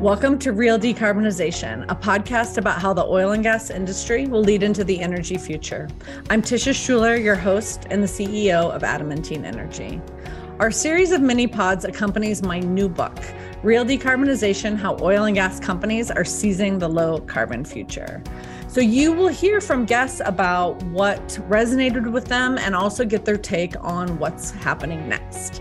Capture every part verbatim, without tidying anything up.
Welcome to Real Decarbonization, a podcast about how the oil and gas industry will lead into the energy future. I'm Tisha Schuller, your host and the C E O of Adamantine Energy. Our series of mini pods accompanies my new book, Real Decarbonization, How Oil and Gas Companies Are Seizing the Low Carbon Future. So you will hear from guests about what resonated with them and also get their take on what's happening next.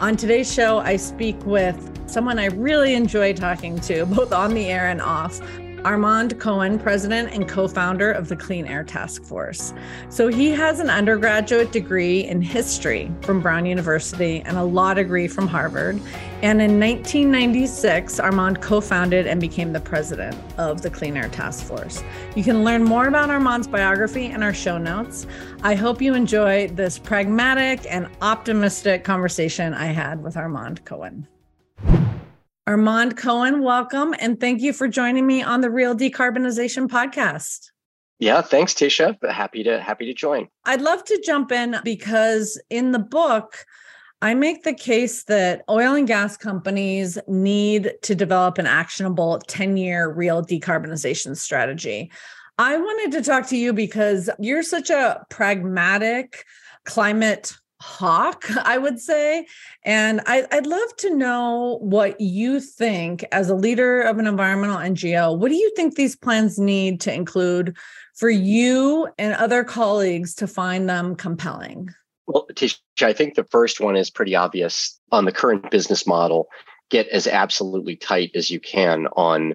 On today's show, I speak with someone I really enjoy talking to, both on the air and off, Armand Cohen, president and co-founder of the Clean Air Task Force. So he has an undergraduate degree in history from Brown University and a law degree from Harvard. And in nineteen ninety-six, Armand co-founded and became the president of the Clean Air Task Force. You can learn more about Armand's biography in our show notes. I hope you enjoy this pragmatic and optimistic conversation I had with Armand Cohen. Armand Cohen, welcome, and thank you for joining me on the Real Decarbonization podcast. Yeah, thanks, Tisha. Happy to happy to join. I'd love to jump in because in the book, I make the case that oil and gas companies need to develop an actionable ten-year real decarbonization strategy. I wanted to talk to you because you're such a pragmatic climate hawk, I would say. And I, I'd love to know what you think as a leader of an environmental N G O. What do you think these plans need to include for you and other colleagues to find them compelling? Well, Tisha, I think the first one is pretty obvious. On the current business model, get as absolutely tight as you can on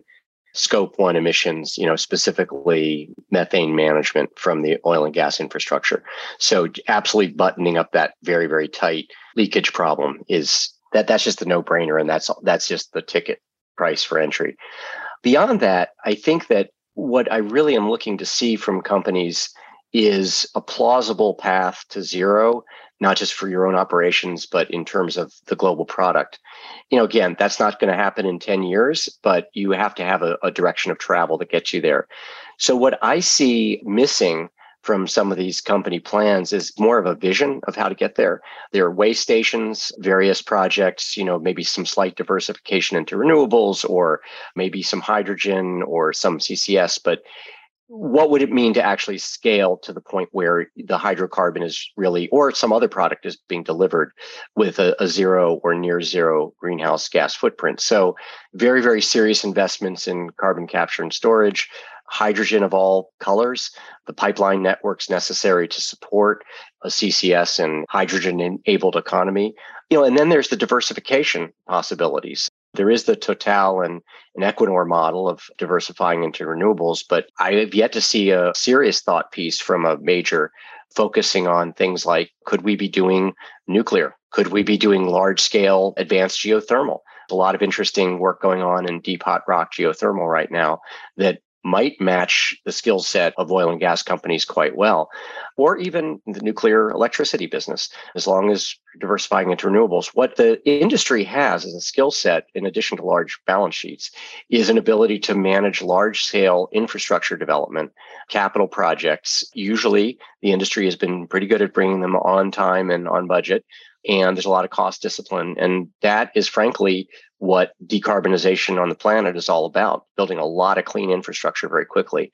scope one emissions, you know, specifically methane management from the oil and gas infrastructure. So absolutely buttoning up that very, very tight leakage problem is that that's just a no-brainer. And that's that's just the ticket price for entry. Beyond that, I think that what I really am looking to see from companies is a plausible path to zero, not just for your own operations, but in terms of the global product. You know, again, that's not going to happen in ten years, but you have to have a, a direction of travel to get you there. So what I see missing from some of these company plans is more of a vision of how to get there. There are way stations, various projects, you know, maybe some slight diversification into renewables or maybe some hydrogen or some C C S, but what would it mean to actually scale to the point where the hydrocarbon is really, or some other product is being delivered with a, a zero or near zero greenhouse gas footprint? So very, very serious investments in carbon capture and storage, hydrogen of all colors, the pipeline networks necessary to support a C C S and hydrogen-enabled economy. You know, and then there's the diversification possibilities. There is the Total and an Equinor model of diversifying into renewables, but I have yet to see a serious thought piece from a major focusing on things like, could we be doing nuclear? Could we be doing large-scale advanced geothermal? A lot of interesting work going on in deep hot rock geothermal right now that might match the skill set of oil and gas companies quite well, or even the nuclear electricity business, as long as diversifying into renewables. What the industry has as a skill set, in addition to large balance sheets, is an ability to manage large-scale infrastructure development, capital projects. Usually, the industry has been pretty good at bringing them on time and on budget, and there's a lot of cost discipline. And that is, frankly, what decarbonization on the planet is all about, building a lot of clean infrastructure very quickly.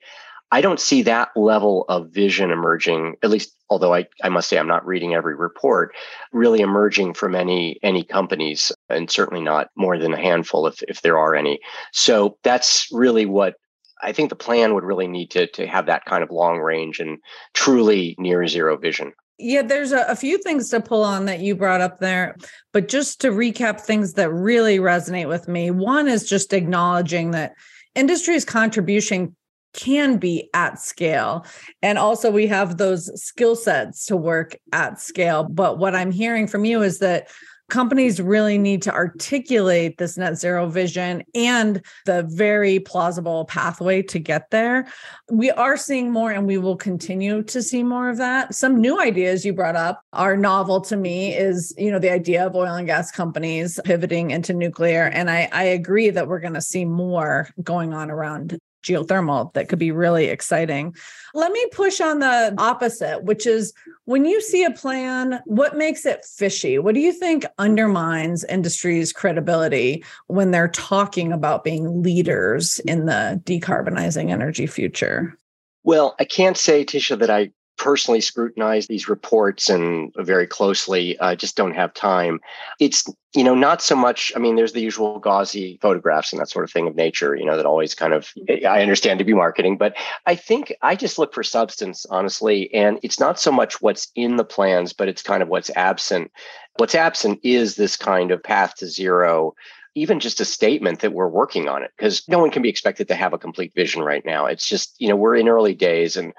I don't see that level of vision emerging, at least, although I, I must say I'm not reading every report, really emerging from any any companies, and certainly not more than a handful if, if there are any. So that's really what I think the plan would really need to, to have that kind of long range and truly near zero vision. Yeah, there's a, a few things to pull on that you brought up there, but just to recap things that really resonate with me. One is just acknowledging that industry's contribution can be at scale. And also we have those skill sets to work at scale. But what I'm hearing from you is that companies really need to articulate this net zero vision and the very plausible pathway to get there. We are seeing more and we will continue to see more of that. Some new ideas you brought up are novel to me is, you know, the idea of oil and gas companies pivoting into nuclear. And I, I agree that we're going to see more going on around geothermal that could be really exciting. Let me push on the opposite, which is when you see a plan, what makes it fishy? What do you think undermines industry's credibility when they're talking about being leaders in the decarbonizing energy future? Well, I can't say, Tisha, that I personally scrutinize these reports and very closely. I just don't have time. It's, you know, not so much, I mean, there's the usual gauzy photographs and that sort of thing of nature, you know, that always kind of, I understand to be marketing, but I think I just look for substance, honestly. And it's not so much what's in the plans, but it's kind of what's absent. What's absent is this kind of path to zero, even just a statement that we're working on it, because no one can be expected to have a complete vision right now. It's just, you know, we're in early days. And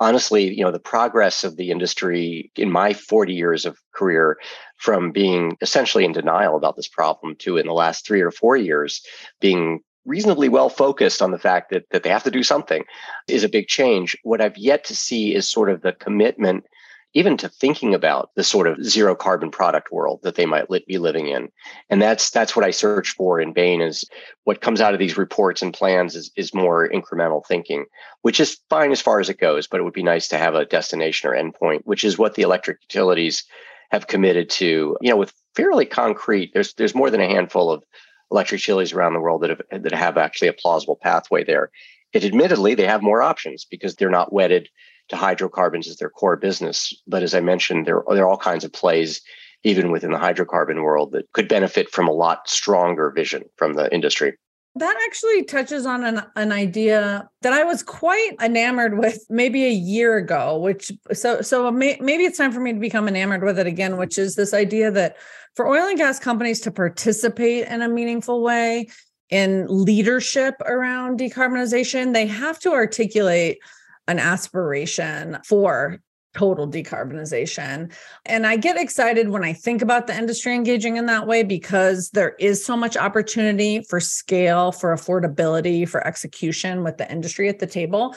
honestly, you know, the progress of the industry in my forty years of career, from being essentially in denial about this problem to in the last three or four years being reasonably well focused on the fact that that they have to do something, is a big change. What I've yet to see is sort of the commitment even to thinking about the sort of zero carbon product world that they might li- be living in. And that's that's what I search for in Bain, is what comes out of these reports and plans is, is more incremental thinking, which is fine as far as it goes, but it would be nice to have a destination or endpoint, which is what the electric utilities have committed to, you know, with fairly concrete. There's there's more than a handful of electric utilities around the world that have, that have actually a plausible pathway there. It admittedly, they have more options because they're not wedded to hydrocarbons as their core business. But as I mentioned, there, there are all kinds of plays, even within the hydrocarbon world, that could benefit from a lot stronger vision from the industry. That actually touches on an, an idea that I was quite enamored with maybe a year ago, which so so may, maybe it's time for me to become enamored with it again, which is this idea that for oil and gas companies to participate in a meaningful way in leadership around decarbonization, they have to articulate an aspiration for total decarbonization. And I get excited when I think about the industry engaging in that way, because there is so much opportunity for scale, for affordability, for execution with the industry at the table.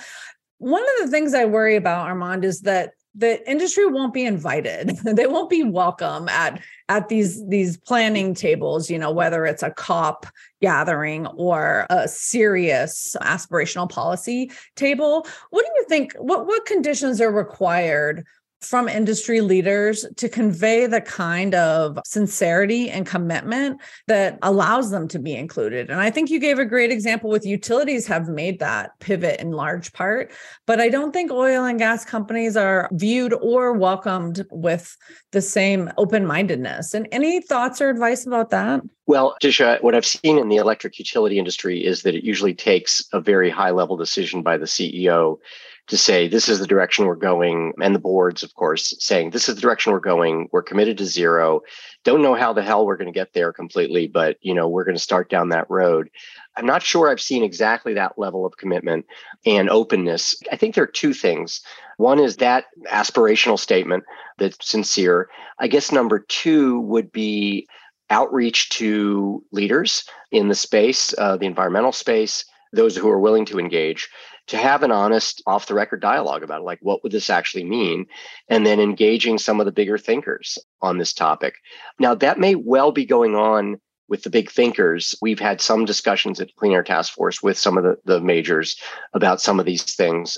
One of the things I worry about, Armand, is that the industry won't be invited. They won't be welcome at, at these, these planning tables, you know, whether it's a COP gathering or a serious aspirational policy table. What do you think, what, what conditions are required from industry leaders to convey the kind of sincerity and commitment that allows them to be included? And I think you gave a great example with utilities have made that pivot in large part, but I don't think oil and gas companies are viewed or welcomed with the same open-mindedness. And any thoughts or advice about that? Well, Tisha, what I've seen in the electric utility industry is that it usually takes a very high-level decision by the C E O to say, this is the direction we're going, and the boards, of course, saying, this is the direction we're going, we're committed to zero, don't know how the hell we're going to get there completely, but, you know, we're going to start down that road. I'm not sure I've seen exactly that level of commitment and openness. I think there are two things. One is that aspirational statement that's sincere. I guess number two would be outreach to leaders in the space, uh, the environmental space, those who are willing to engage, to have an honest off-the-record dialogue about, like, what would this actually mean? And then engaging some of the bigger thinkers on this topic. Now, that may well be going on with the big thinkers. We've had some discussions at Clean Air Task Force with some of the, the majors about some of these things.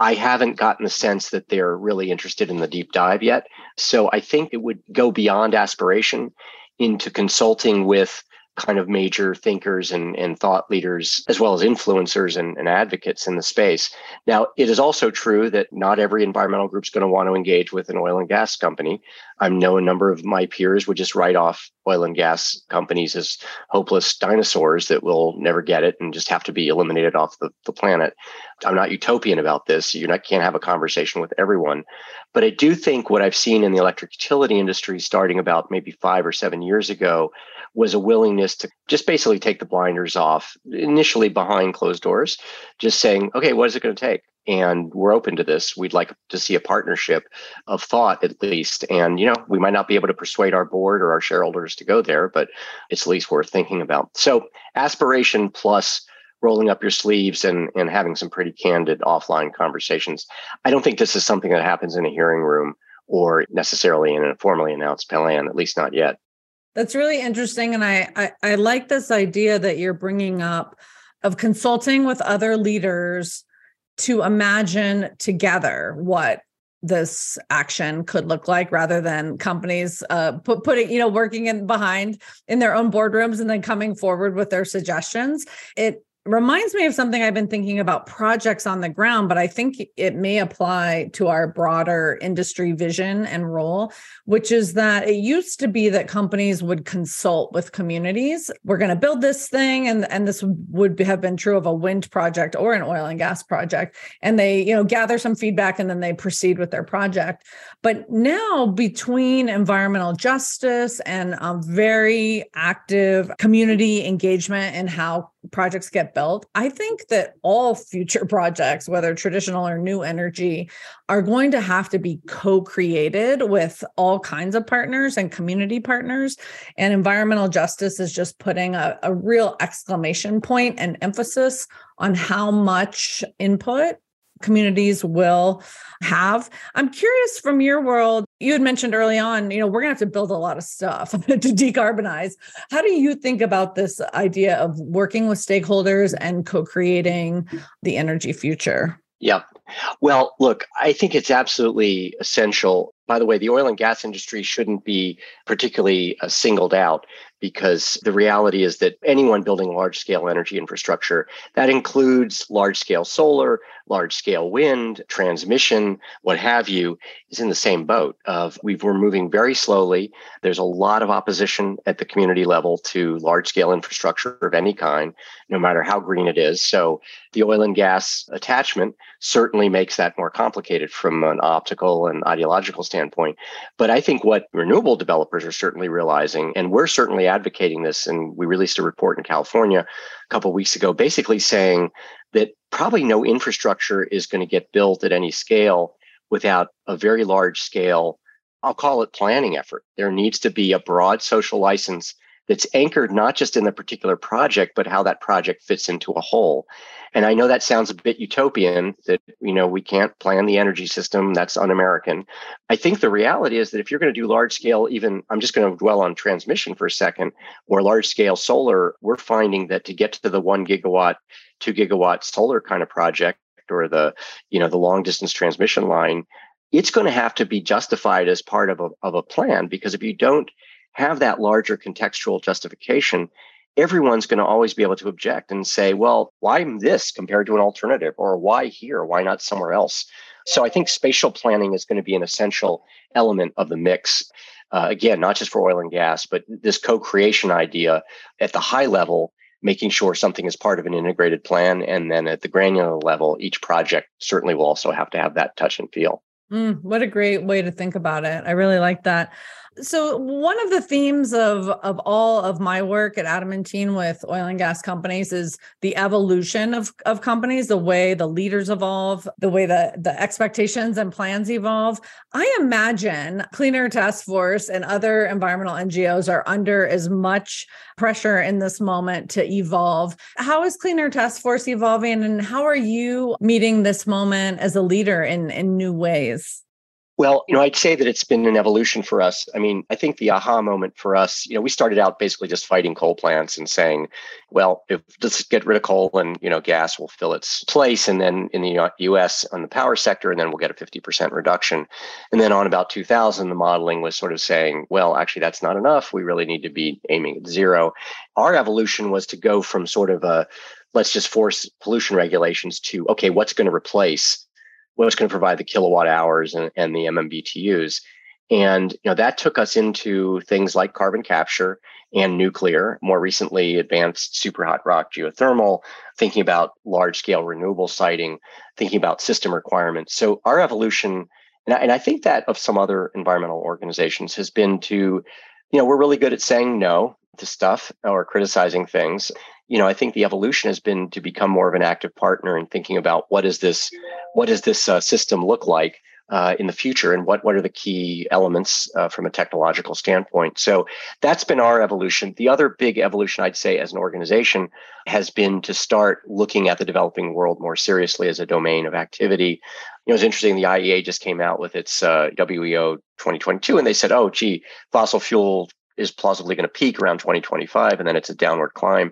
I haven't gotten the sense that they're really interested in the deep dive yet. So I think it would go beyond aspiration into consulting with kind of major thinkers and, and thought leaders, as well as influencers and, and advocates in the space. Now, it is also true that not every environmental group is going to want to engage with an oil and gas company. I know a number of my peers would just write off oil and gas companies as hopeless dinosaurs that will never get it and just have to be eliminated off the, the planet. I'm not utopian about this. You can't have a conversation with everyone. But I do think what I've seen in the electric utility industry starting about maybe five or seven years ago was a willingness to just basically take the blinders off, initially behind closed doors, just saying, okay, what is it going to take? And we're open to this. We'd like to see a partnership of thought, at least. And, you know, we might not be able to persuade our board or our shareholders to go there, but it's at least worth thinking about. So aspiration plus rolling up your sleeves and, and having some pretty candid offline conversations. I don't think this is something that happens in a hearing room or necessarily in a formally announced plan, at least not yet. That's really interesting. And I, I, I like this idea that you're bringing up of consulting with other leaders to imagine together what this action could look like, rather than companies uh, put, putting, you know, working in behind in their own boardrooms and then coming forward with their suggestions. It reminds me of something I've been thinking about projects on the ground, but I think it may apply to our broader industry vision and role, which is that it used to be that companies would consult with communities. We're going to build this thing. And, and this would have been true of a wind project or an oil and gas project. And they, you know, gather some feedback and then they proceed with their project. But now, between environmental justice and um, very active community engagement in how projects get built, I think that all future projects, whether traditional or new energy, are going to have to be co-created with all kinds of partners and community partners. And environmental justice is just putting a, a real exclamation point and emphasis on how much input communities will have. I'm curious, from your world, you had mentioned early on, you know, we're going to have to build a lot of stuff to decarbonize. How do you think about this idea of working with stakeholders and co-creating the energy future? Yeah. Well, look, I think it's absolutely essential. By the way, the oil and gas industry shouldn't be particularly uh, singled out, because the reality is that anyone building large-scale energy infrastructure, that includes large-scale solar, large-scale wind, transmission, what have you, is in the same boat of we've, we're moving very slowly. There's a lot of opposition at the community level to large-scale infrastructure of any kind, no matter how green it is. So the oil and gas attachment certainly makes that more complicated from an optical and ideological standpoint. standpoint. But I think what renewable developers are certainly realizing, and we're certainly advocating this, and we released a report in California a couple of weeks ago, basically saying that probably no infrastructure is going to get built at any scale without a very large scale, I'll call it planning effort. There needs to be a broad social license that's anchored not just in the particular project, but how that project fits into a whole. And I know that sounds a bit utopian, that, you know, we can't plan the energy system, that's un-American. I think the reality is that if you're going to do large scale, even, I'm just going to dwell on transmission for a second, or large scale solar, we're finding that to get to the one gigawatt, two gigawatt solar kind of project, or the, you know, the long distance transmission line, it's going to have to be justified as part of a, of a plan, because if you don't have that larger contextual justification, everyone's going to always be able to object and say, well, why this compared to an alternative, or why here, why not somewhere else? So I think spatial planning is going to be an essential element of the mix. Uh, again, not just for oil and gas, but this co-creation idea at the high level, making sure something is part of an integrated plan. And then at the granular level, each project certainly will also have to have that touch and feel. Mm, what a great way to think about it. I really like that. So one of the themes of, of all of my work at Adamantine with oil and gas companies is the evolution of, of companies, the way the leaders evolve, the way the, the expectations and plans evolve. I imagine Clean Air Task Force and other environmental N G Os are under as much pressure in this moment to evolve. How is Clean Air Task Force evolving, and how are you meeting this moment as a leader in, in new ways? Well, you know, I'd say that it's been an evolution for us. I mean, I think the aha moment for us, you know, we started out basically just fighting coal plants and saying, well, if just get rid of coal and, you know, gas will fill its place. And then in the U S on the power sector, and then we'll get a fifty percent reduction. And then on about two thousand, the modeling was sort of saying, well, actually, that's not enough. We really need to be aiming at zero. Our evolution was to go from sort of a, let's just force pollution regulations to, okay, what's going to replace, what's going to provide the kilowatt hours and, and the M M B T Us. And you know, that took us into things like carbon capture and nuclear, more recently advanced super hot rock geothermal, thinking about large scale renewable siting, thinking about system requirements. So our evolution, and I, and I think that of some other environmental organizations, has been to, you know, we're really good at saying no to stuff or criticizing things. You know, I think the evolution has been to become more of an active partner in thinking about what is this, what does this uh, system look like uh, in the future, and what what are the key elements uh, from a technological standpoint. So that's been our evolution. The other big evolution, I'd say, as an organization, has been to start looking at the developing world more seriously as a domain of activity. You know, it's interesting, the I E A just came out with its uh, W E O twenty twenty-two, and they said, oh, gee, fossil fuel is plausibly going to peak around twenty twenty-five, and then it's a downward climb.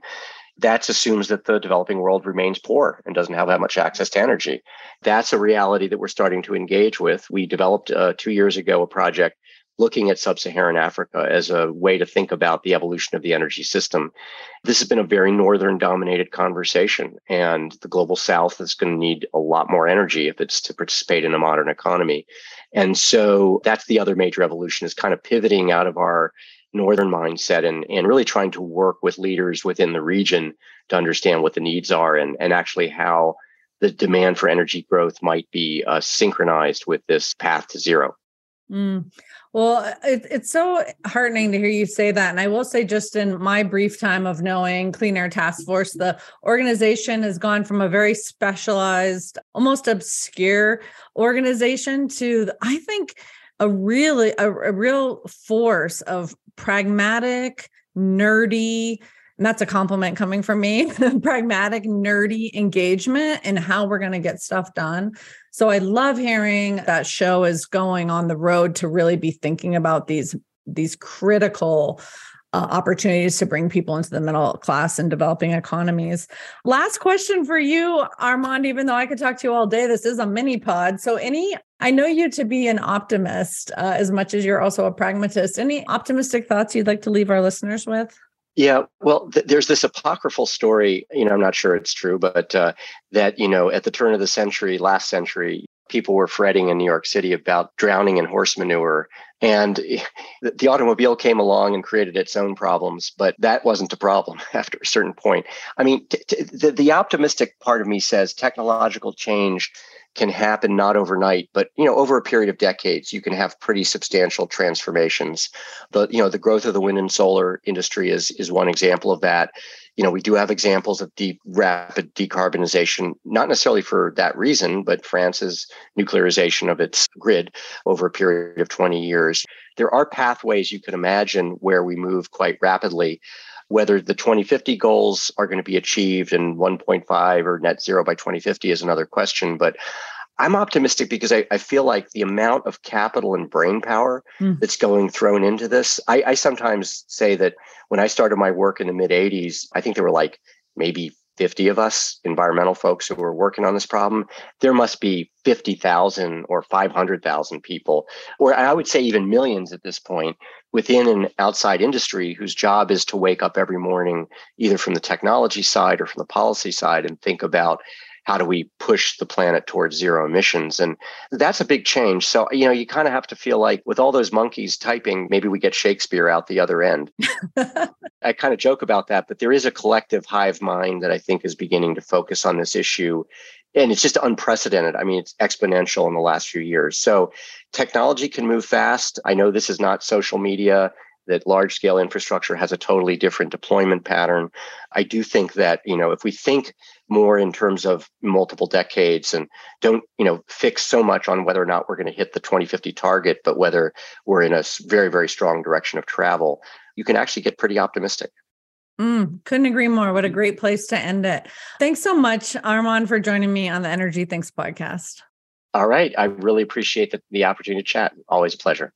That assumes that the developing world remains poor and doesn't have that much access to energy. That's a reality that we're starting to engage with. We developed uh, two years ago a project looking at Sub-Saharan Africa as a way to think about the evolution of the energy system. This has been a very northern-dominated conversation, and the global south is going to need a lot more energy if it's to participate in a modern economy. And so that's the other major evolution, is kind of pivoting out of our northern mindset and, and really trying to work with leaders within the region to understand what the needs are and, and actually how the demand for energy growth might be uh, synchronized with this path to zero. Mm. Well, it, it's so heartening to hear you say that. And I will say, just in my brief time of knowing Clean Air Task Force, the organization has gone from a very specialized, almost obscure organization to, I think, a really a, a real force of pragmatic, nerdy, and that's a compliment coming from me, pragmatic, nerdy engagement in how we're going to get stuff done. So I love hearing that show is going on the road to really be thinking about these, these critical uh, opportunities to bring people into the middle class and developing economies. Last question for you, Armand, even though I could talk to you all day, this is a mini pod. So any, I know you to be an optimist uh, as much as you're also a pragmatist. Any optimistic thoughts you'd like to leave our listeners with? Yeah, well, th- there's this apocryphal story, you know, I'm not sure it's true, but uh, that, you know, at the turn of the century, last century, people were fretting in New York City about drowning in horse manure. And the, the automobile came along and created its own problems, but that wasn't a problem after a certain point. I mean, t- t- the, the optimistic part of me says technological change can happen not overnight, but, you know, over a period of decades, you can have pretty substantial transformations. The, you know, the growth of the wind and solar industry is, is one example of that. You know, we do have examples of deep, rapid decarbonization, not necessarily for that reason, but France's nuclearization of its grid over a period of twenty years. There are pathways you can imagine where we move quite rapidly. Whether the twenty fifty goals are going to be achieved and one point five or net zero by twenty fifty is another question. But I'm optimistic because I, I feel like the amount of capital and brain power mm. that's going thrown into this. I, I sometimes say that when I started my work in the mid eighties, I think there were like maybe fifty of us environmental folks who were working on this problem. There must be fifty thousand or five hundred thousand people, or I would say even millions at this point, within and outside industry whose job is to wake up every morning, either from the technology side or from the policy side, and think about how do we push the planet towards zero emissions. And that's a big change. So, you know, you kind of have to feel like with all those monkeys typing, maybe we get Shakespeare out the other end. I kind of joke about that, but there is a collective hive mind that I think is beginning to focus on this issue. And it's just unprecedented. I mean, it's exponential in the last few years. So technology can move fast. I know this is not social media, that large-scale infrastructure has a totally different deployment pattern. I do think that, you know, if we think more in terms of multiple decades and don't, you know, fix so much on whether or not we're going to hit the twenty fifty target, but whether we're in a very, very strong direction of travel, you can actually get pretty optimistic. Mm, couldn't agree more. What a great place to end it. Thanks so much, Armand, for joining me on the Energy Thinks podcast. All right. I really appreciate the, the opportunity to chat. Always a pleasure.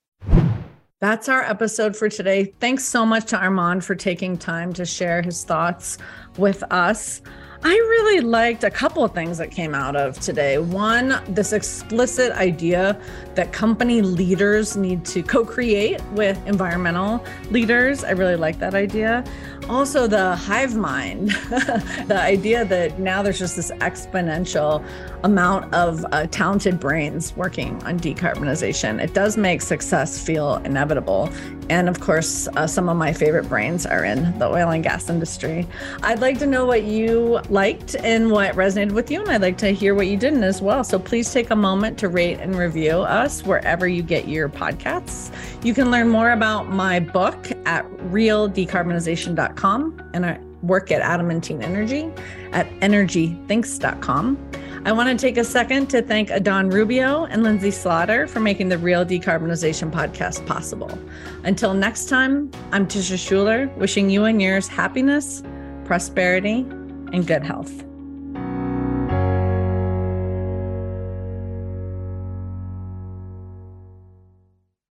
That's our episode for today. Thanks so much to Armand for taking time to share his thoughts with us. I really liked a couple of things that came out of today. One, this explicit idea that company leaders need to co-create with environmental leaders. I really like that idea. Also, the hive mind, the idea that now there's just this exponential amount of uh, talented brains working on decarbonization. It does make success feel inevitable. And of course, uh, some of my favorite brains are in the oil and gas industry. I'd like to know what you liked and what resonated with you. And I'd like to hear what you didn't as well. So please take a moment to rate and review us wherever you get your podcasts. You can learn more about my book at real decarbonization dot com and I work at Adamantine Energy at energy thinks dot com. I want to take a second to thank Adon Rubio and Lindsay Slaughter for making the Real Decarbonization podcast possible. Until next time, I'm Tisha Schuller, wishing you and yours happiness, prosperity, and good health.